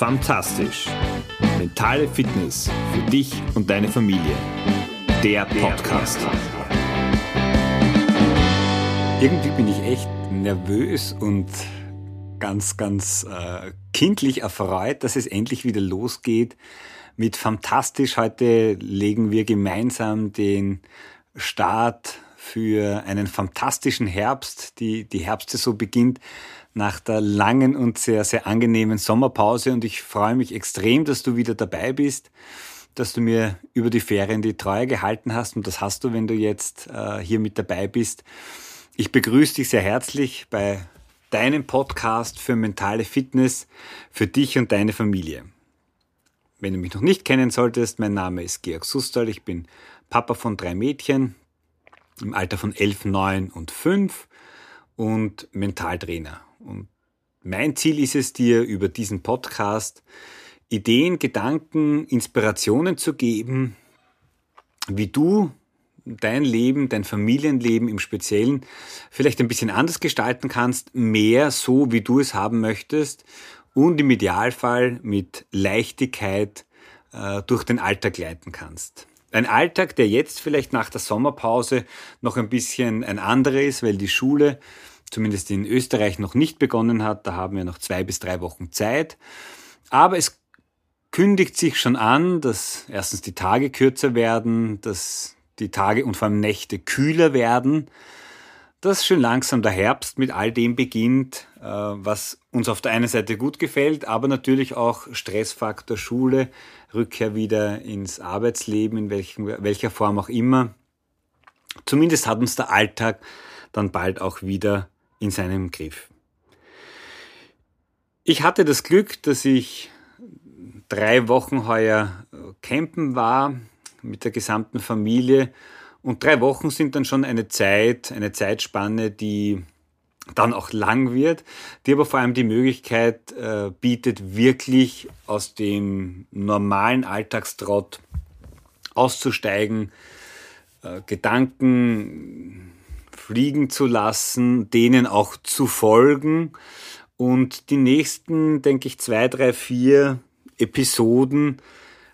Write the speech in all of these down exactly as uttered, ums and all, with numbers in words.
Fantastisch. Mentale Fitness für dich und deine Familie. Der Podcast. Irgendwie bin ich echt nervös und ganz, ganz äh, kindlich erfreut, dass es endlich wieder losgeht mit Fantastisch. Heute legen wir gemeinsam den Start für einen fantastischen Herbst, die die Herbstsaison beginnt nach der langen und sehr, sehr angenehmen Sommerpause, und ich freue mich extrem, dass du wieder dabei bist, dass du mir über die Ferien die Treue gehalten hast, und das hast du, wenn du jetzt äh, hier mit dabei bist. Ich begrüße dich sehr herzlich bei deinem Podcast für mentale Fitness für dich und deine Familie. Wenn du mich noch nicht kennen solltest, mein Name ist Georg Sustl, ich bin Papa von drei Mädchen im Alter von elf, neun und fünf und Mentaltrainer. Und mein Ziel ist es, dir über diesen Podcast Ideen, Gedanken, Inspirationen zu geben, wie du dein Leben, dein Familienleben im Speziellen vielleicht ein bisschen anders gestalten kannst, mehr so, wie du es haben möchtest, und im Idealfall mit Leichtigkeit äh, durch den Alltag leiten kannst. Ein Alltag, der jetzt vielleicht nach der Sommerpause noch ein bisschen ein anderer ist, weil die Schule zumindest in Österreich noch nicht begonnen hat. Da haben wir noch zwei bis drei Wochen Zeit. Aber es kündigt sich schon an, dass erstens die Tage kürzer werden, dass die Tage und vor allem Nächte kühler werden, dass schön langsam der Herbst mit all dem beginnt, was uns auf der einen Seite gut gefällt, aber natürlich auch Stressfaktor Schule, Rückkehr wieder ins Arbeitsleben, in welchen, welcher Form auch immer. Zumindest hat uns der Alltag dann bald auch wieder in seinem Griff. Ich hatte das Glück, dass ich drei Wochen heuer campen war mit der gesamten Familie, und drei Wochen sind dann schon eine Zeit, eine Zeitspanne, die dann auch lang wird, die aber vor allem die Möglichkeit äh, bietet, wirklich aus dem normalen Alltagstrott auszusteigen, äh, Gedanken fliegen zu lassen, denen auch zu folgen. Und die nächsten, denke ich, zwei, drei, vier Episoden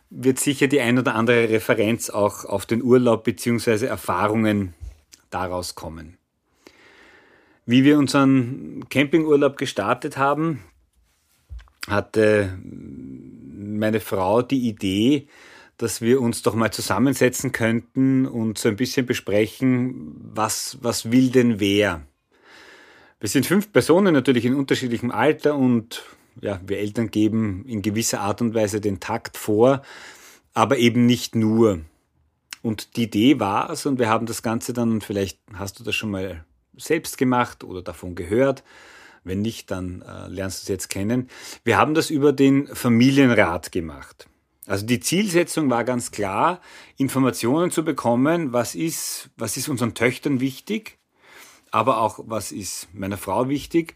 wird sicher die ein oder andere Referenz auch auf den Urlaub bzw. Erfahrungen daraus kommen. Wie wir unseren Campingurlaub gestartet haben, hatte meine Frau die Idee, dass wir uns doch mal zusammensetzen könnten und so ein bisschen besprechen, was, was will denn wer. Wir sind fünf Personen, natürlich in unterschiedlichem Alter, und ja, wir Eltern geben in gewisser Art und Weise den Takt vor, aber eben nicht nur. Und die Idee war es, und wir haben das Ganze dann, und vielleicht hast du das schon mal selbst gemacht oder davon gehört, wenn nicht, dann äh, lernst du es jetzt kennen. Wir haben das über den Familienrat gemacht. Also die Zielsetzung war ganz klar, Informationen zu bekommen, was ist, was ist unseren Töchtern wichtig, aber auch was ist meiner Frau wichtig,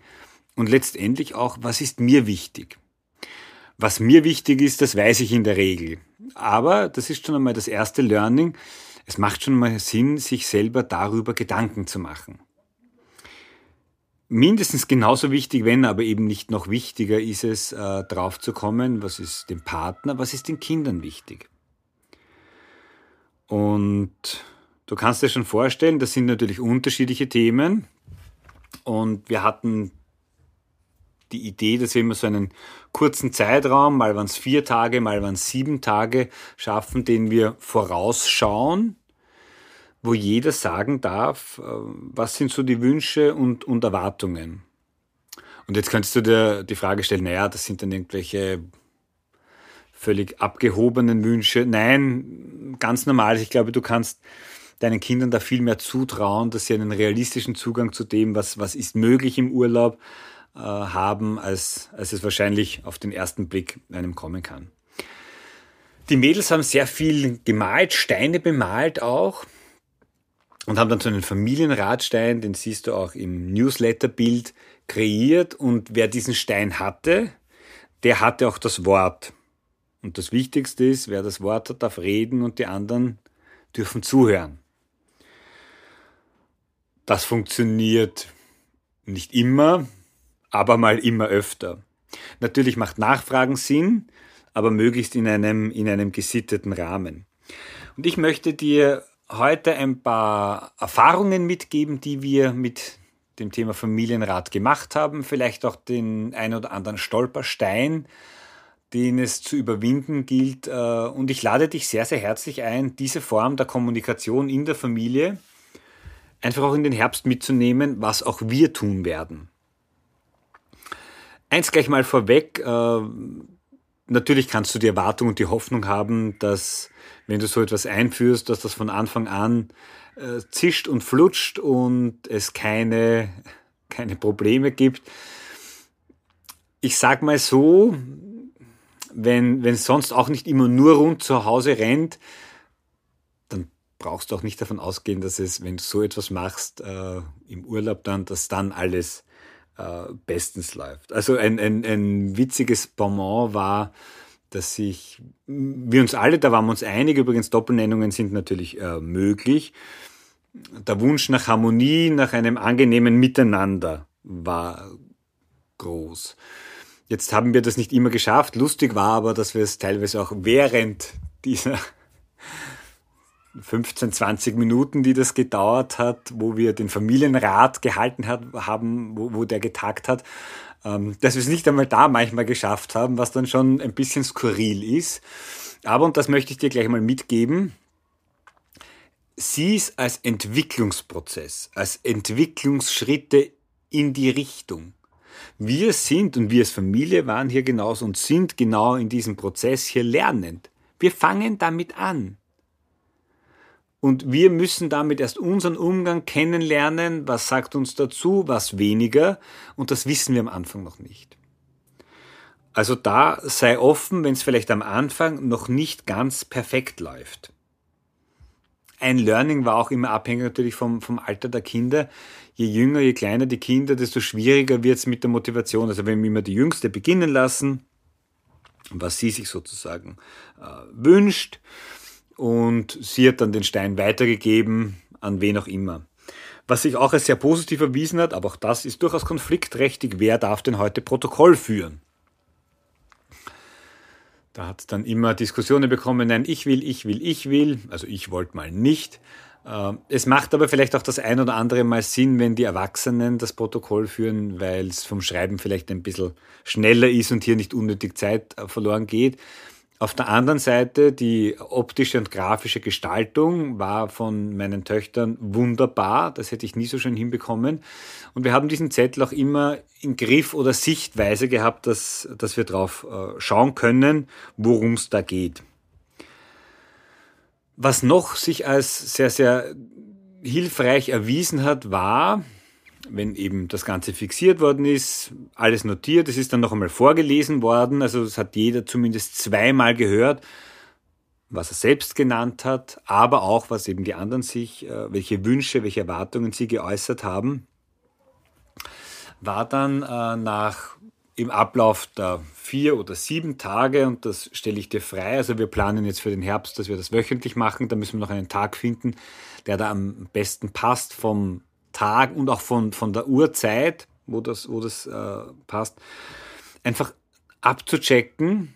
und letztendlich auch, was ist mir wichtig? Was mir wichtig ist, das weiß ich in der Regel. Aber das ist schon einmal das erste Learning. Es macht schon mal Sinn, sich selber darüber Gedanken zu machen. Mindestens genauso wichtig, wenn aber eben nicht noch wichtiger, ist es, äh, drauf zu kommen, was ist dem Partner, was ist den Kindern wichtig. Und du kannst dir schon vorstellen, das sind natürlich unterschiedliche Themen. Und wir hatten die Idee, dass wir immer so einen kurzen Zeitraum, mal waren es vier Tage, mal waren es sieben Tage, schaffen, den wir vorausschauen, wo jeder sagen darf, was sind so die Wünsche und, und Erwartungen. Und jetzt könntest du dir die Frage stellen, naja, das sind dann irgendwelche völlig abgehobenen Wünsche. Nein, ganz normal. Ich glaube, du kannst deinen Kindern da viel mehr zutrauen, dass sie einen realistischen Zugang zu dem, was, was ist möglich im Urlaub, haben, als, als es wahrscheinlich auf den ersten Blick einem kommen kann. Die Mädels haben sehr viel gemalt, Steine bemalt auch, und haben dann so einen Familienradstein, den siehst du auch im Newsletterbild, kreiert, und wer diesen Stein hatte, der hatte auch das Wort. Und das Wichtigste ist, wer das Wort hat, darf reden, und die anderen dürfen zuhören. Das funktioniert nicht immer, aber mal immer öfter. Natürlich macht Nachfragen Sinn, aber möglichst in einem, in einem gesitteten Rahmen. Und ich möchte dir heute ein paar Erfahrungen mitgeben, die wir mit dem Thema Familienrat gemacht haben, vielleicht auch den ein oder anderen Stolperstein, den es zu überwinden gilt. Und ich lade dich sehr, sehr herzlich ein, diese Form der Kommunikation in der Familie einfach auch in den Herbst mitzunehmen, was auch wir tun werden. Eins gleich mal vorweg, natürlich kannst du die Erwartung und die Hoffnung haben, dass wenn du so etwas einführst, dass das von Anfang an zischt und flutscht und es keine, keine Probleme gibt. Ich sag mal so, wenn es sonst auch nicht immer nur rund zu Hause rennt, dann brauchst du auch nicht davon ausgehen, dass es, wenn du so etwas machst, äh, im Urlaub dann, dass dann alles äh, bestens läuft. Also ein, ein, ein witziges Bonbon war, dass ich, wir uns alle, da waren wir uns einig, übrigens Doppelnennungen sind natürlich äh, möglich, der Wunsch nach Harmonie, nach einem angenehmen Miteinander war groß. Jetzt haben wir das nicht immer geschafft. Lustig war aber, dass wir es teilweise auch während dieser fünfzehn, zwanzig Minuten, die das gedauert hat, wo wir den Familienrat gehalten hat, haben, wo, wo der getagt hat, ähm, dass wir es nicht einmal da manchmal geschafft haben, was dann schon ein bisschen skurril ist. Aber, und das möchte ich dir gleich mal mitgeben, sieh es als Entwicklungsprozess, als Entwicklungsschritte in die Richtung. Wir sind und wir als Familie waren hier genauso und sind genau in diesem Prozess hier lernend. Wir fangen damit an. Und wir müssen damit erst unseren Umgang kennenlernen, was sagt uns dazu, was weniger, und das wissen wir am Anfang noch nicht. Also da sei offen, wenn es vielleicht am Anfang noch nicht ganz perfekt läuft. Ein Learning war auch immer abhängig natürlich vom, vom Alter der Kinder. Je jünger, je kleiner die Kinder, desto schwieriger wird es mit der Motivation. Also wenn wir immer die Jüngste beginnen lassen, was sie sich sozusagen äh, wünscht, und sie hat dann den Stein weitergegeben an wen auch immer. Was sich auch als sehr positiv erwiesen hat, aber auch das ist durchaus konfliktträchtig. Wer darf denn heute Protokoll führen? Da hat dann immer Diskussionen bekommen, nein, ich will, ich will, ich will, also ich wollte mal nicht. Es macht aber vielleicht auch das ein oder andere Mal Sinn, wenn die Erwachsenen das Protokoll führen, weil es vom Schreiben vielleicht ein bisschen schneller ist und hier nicht unnötig Zeit verloren geht. Auf der anderen Seite, die optische und grafische Gestaltung war von meinen Töchtern wunderbar. Das hätte ich nie so schön hinbekommen. Und wir haben diesen Zettel auch immer in Griff oder Sichtweise gehabt, dass, dass wir drauf schauen können, worum es da geht. Was noch sich als sehr, sehr hilfreich erwiesen hat, war, wenn eben das Ganze fixiert worden ist, alles notiert, es ist dann noch einmal vorgelesen worden, also das hat jeder zumindest zweimal gehört, was er selbst genannt hat, aber auch, was eben die anderen sich, welche Wünsche, welche Erwartungen sie geäußert haben, war dann äh, nach im Ablauf der vier oder sieben Tage, und das stelle ich dir frei, also wir planen jetzt für den Herbst, dass wir das wöchentlich machen, da müssen wir noch einen Tag finden, der da am besten passt vom Tag und auch von, von der Uhrzeit, wo das, wo das äh, passt, einfach abzuchecken,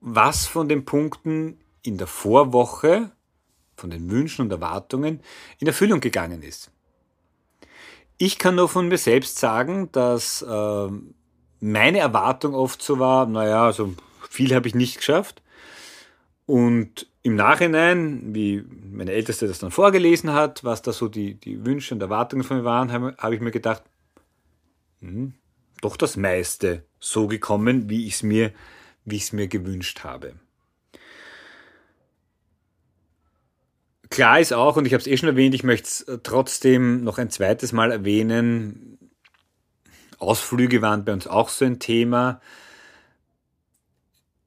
was von den Punkten in der Vorwoche, von den Wünschen und Erwartungen in Erfüllung gegangen ist. Ich kann nur von mir selbst sagen, dass äh, meine Erwartung oft so war, naja, also viel habe ich nicht geschafft. Und im Nachhinein, wie meine Älteste das dann vorgelesen hat, was da so die, die Wünsche und Erwartungen von mir waren, habe hab ich mir gedacht, hm, doch das meiste so gekommen, wie ich es mir, wie ich es mir gewünscht habe. Klar ist auch, und ich habe es eh schon erwähnt, ich möchte es trotzdem noch ein zweites Mal erwähnen, Ausflüge waren bei uns auch so ein Thema.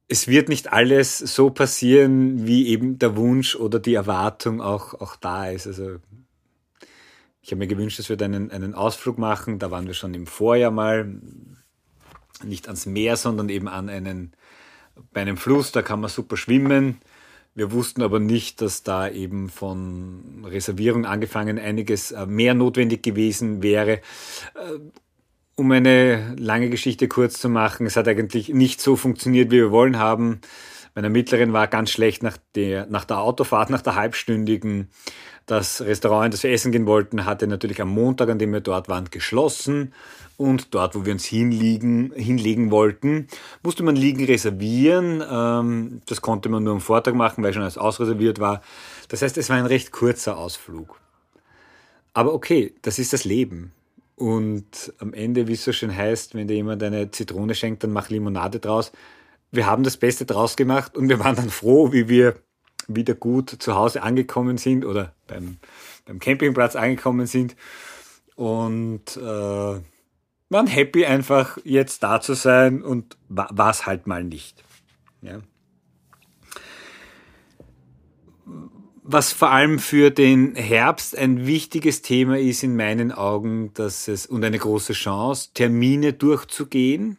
Es wird nicht alles so passieren, wie eben der Wunsch oder die Erwartung auch, auch da ist. Also ich habe mir gewünscht, dass wir dann einen, einen Ausflug machen, da waren wir schon im Vorjahr mal, nicht ans Meer, sondern eben an einen, bei einem Fluss, da kann man super schwimmen. Wir wussten aber nicht, dass da eben von Reservierung angefangen einiges mehr notwendig gewesen wäre. Um eine lange Geschichte kurz zu machen, es hat eigentlich nicht so funktioniert, wie wir wollen haben. Meine Mittlerin war ganz schlecht nach der, nach der Autofahrt, nach der halbstündigen. Das Restaurant, in das wir essen gehen wollten, hatte natürlich am Montag, an dem wir dort waren, geschlossen. Und dort, wo wir uns hinlegen, hinlegen wollten, musste man liegen reservieren. Das konnte man nur am Vortag machen, weil schon alles ausreserviert war. Das heißt, es war ein recht kurzer Ausflug. Aber okay, das ist das Leben. Und am Ende, wie es so schön heißt, wenn dir jemand eine Zitrone schenkt, dann mach Limonade draus. Wir haben das Beste draus gemacht und wir waren dann froh, wie wir wieder gut zu Hause angekommen sind oder beim, beim Campingplatz angekommen sind. Und äh, waren happy, einfach jetzt da zu sein, und wa- war es halt mal nicht. Ja. Was vor allem für den Herbst ein wichtiges Thema ist in meinen Augen, dass es, und eine große Chance, Termine durchzugehen,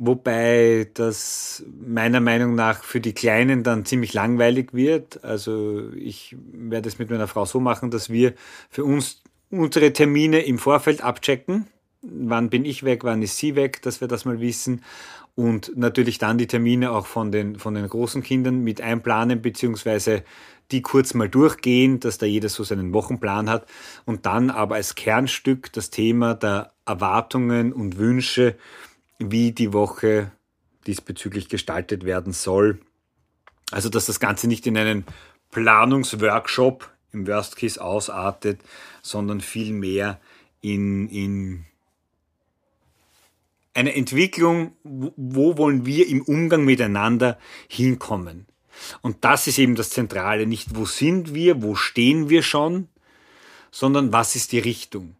wobei das meiner Meinung nach für die Kleinen dann ziemlich langweilig wird. Also ich werde es mit meiner Frau so machen, dass wir für uns unsere Termine im Vorfeld abchecken. Wann bin ich weg, wann ist sie weg, dass wir das mal wissen. Und natürlich dann die Termine auch von den, von den großen Kindern mit einplanen, beziehungsweise die kurz mal durchgehen, dass da jeder so seinen Wochenplan hat. Und dann aber als Kernstück das Thema der Erwartungen und Wünsche, wie die Woche diesbezüglich gestaltet werden soll. Also dass das Ganze nicht in einen Planungsworkshop im Worst Case ausartet, sondern vielmehr in... in eine Entwicklung, wo wollen wir im Umgang miteinander hinkommen? Und das ist eben das Zentrale. Nicht, wo sind wir, wo stehen wir schon, sondern was ist die Richtung?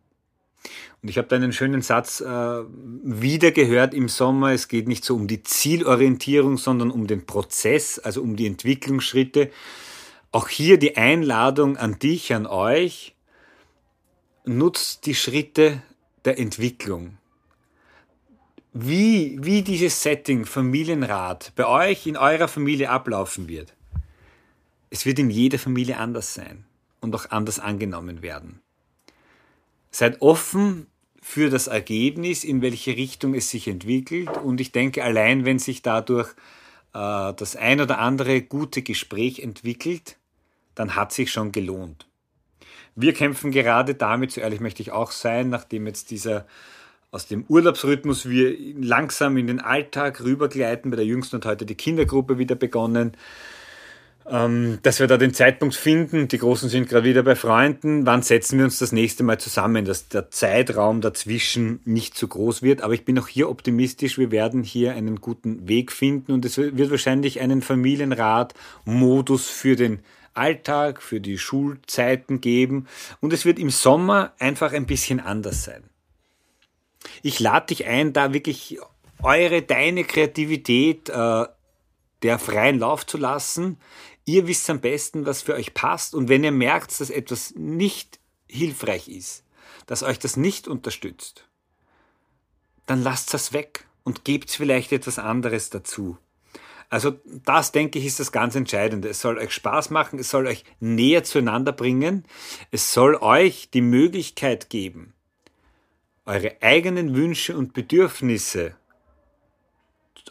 Und ich habe da einen schönen Satz äh, wieder gehört im Sommer. Es geht nicht so um die Zielorientierung, sondern um den Prozess, also um die Entwicklungsschritte. Auch hier die Einladung an dich, an euch. Nutzt die Schritte der Entwicklung. Wie, wie dieses Setting Familienrat bei euch in eurer Familie ablaufen wird. Es wird in jeder Familie anders sein und auch anders angenommen werden. Seid offen für das Ergebnis, in welche Richtung es sich entwickelt, und ich denke, allein wenn sich dadurch äh, das ein oder andere gute Gespräch entwickelt, dann hat sich schon gelohnt. Wir kämpfen gerade damit, so ehrlich möchte ich auch sein, nachdem jetzt dieser aus dem Urlaubsrhythmus wir langsam in den Alltag rübergleiten. Bei der Jüngsten hat heute die Kindergruppe wieder begonnen, ähm, dass wir da den Zeitpunkt finden. Die Großen sind gerade wieder bei Freunden. Wann setzen wir uns das nächste Mal zusammen, dass der Zeitraum dazwischen nicht zu groß wird? Aber ich bin auch hier optimistisch. Wir werden hier einen guten Weg finden, und es wird wahrscheinlich einen Familienrat-Modus für den Alltag, für die Schulzeiten geben, und es wird im Sommer einfach ein bisschen anders sein. Ich lade dich ein, da wirklich eure, deine Kreativität äh, der freien Lauf zu lassen. Ihr wisst am besten, was für euch passt. Und wenn ihr merkt, dass etwas nicht hilfreich ist, dass euch das nicht unterstützt, dann lasst das weg und gebt vielleicht etwas anderes dazu. Also das, denke ich, ist das ganz Entscheidende. Es soll euch Spaß machen, es soll euch näher zueinander bringen, es soll euch die Möglichkeit geben, eure eigenen Wünsche und Bedürfnisse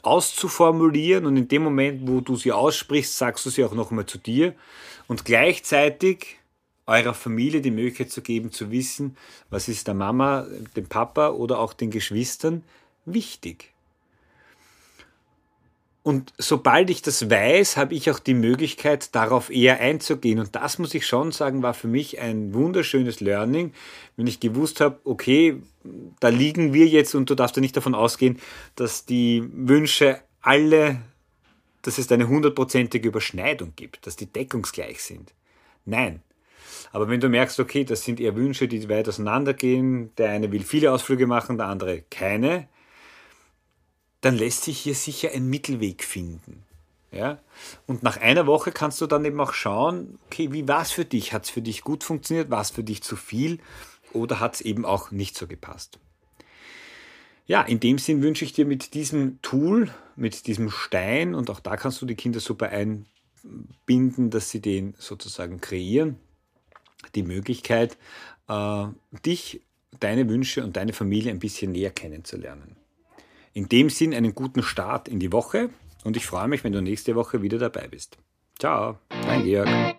auszuformulieren, und in dem Moment, wo du sie aussprichst, sagst du sie auch nochmal zu dir, und gleichzeitig eurer Familie die Möglichkeit zu geben, zu wissen, was ist der Mama, dem Papa oder auch den Geschwistern wichtig. Und sobald ich das weiß, habe ich auch die Möglichkeit, darauf eher einzugehen. Und das, muss ich schon sagen, war für mich ein wunderschönes Learning, wenn ich gewusst habe, okay, da liegen wir jetzt, und du darfst ja nicht davon ausgehen, dass die Wünsche alle, dass es eine hundertprozentige Überschneidung gibt, dass die deckungsgleich sind. Nein. Aber wenn du merkst, okay, das sind eher Wünsche, die weit auseinandergehen, der eine will viele Ausflüge machen, der andere keine, dann lässt sich hier sicher ein Mittelweg finden. Ja? Und nach einer Woche kannst du dann eben auch schauen, okay, wie war es für dich? Hat es für dich gut funktioniert? War es für dich zu viel? Oder hat es eben auch nicht so gepasst? Ja, in dem Sinn wünsche ich dir mit diesem Tool, mit diesem Stein, und auch da kannst du die Kinder super einbinden, dass sie den sozusagen kreieren, die Möglichkeit, äh, dich deine Wünsche und deine Familie ein bisschen näher kennenzulernen. In dem Sinn einen guten Start in die Woche und ich freue mich, wenn du nächste Woche wieder dabei bist. Ciao, dein Georg.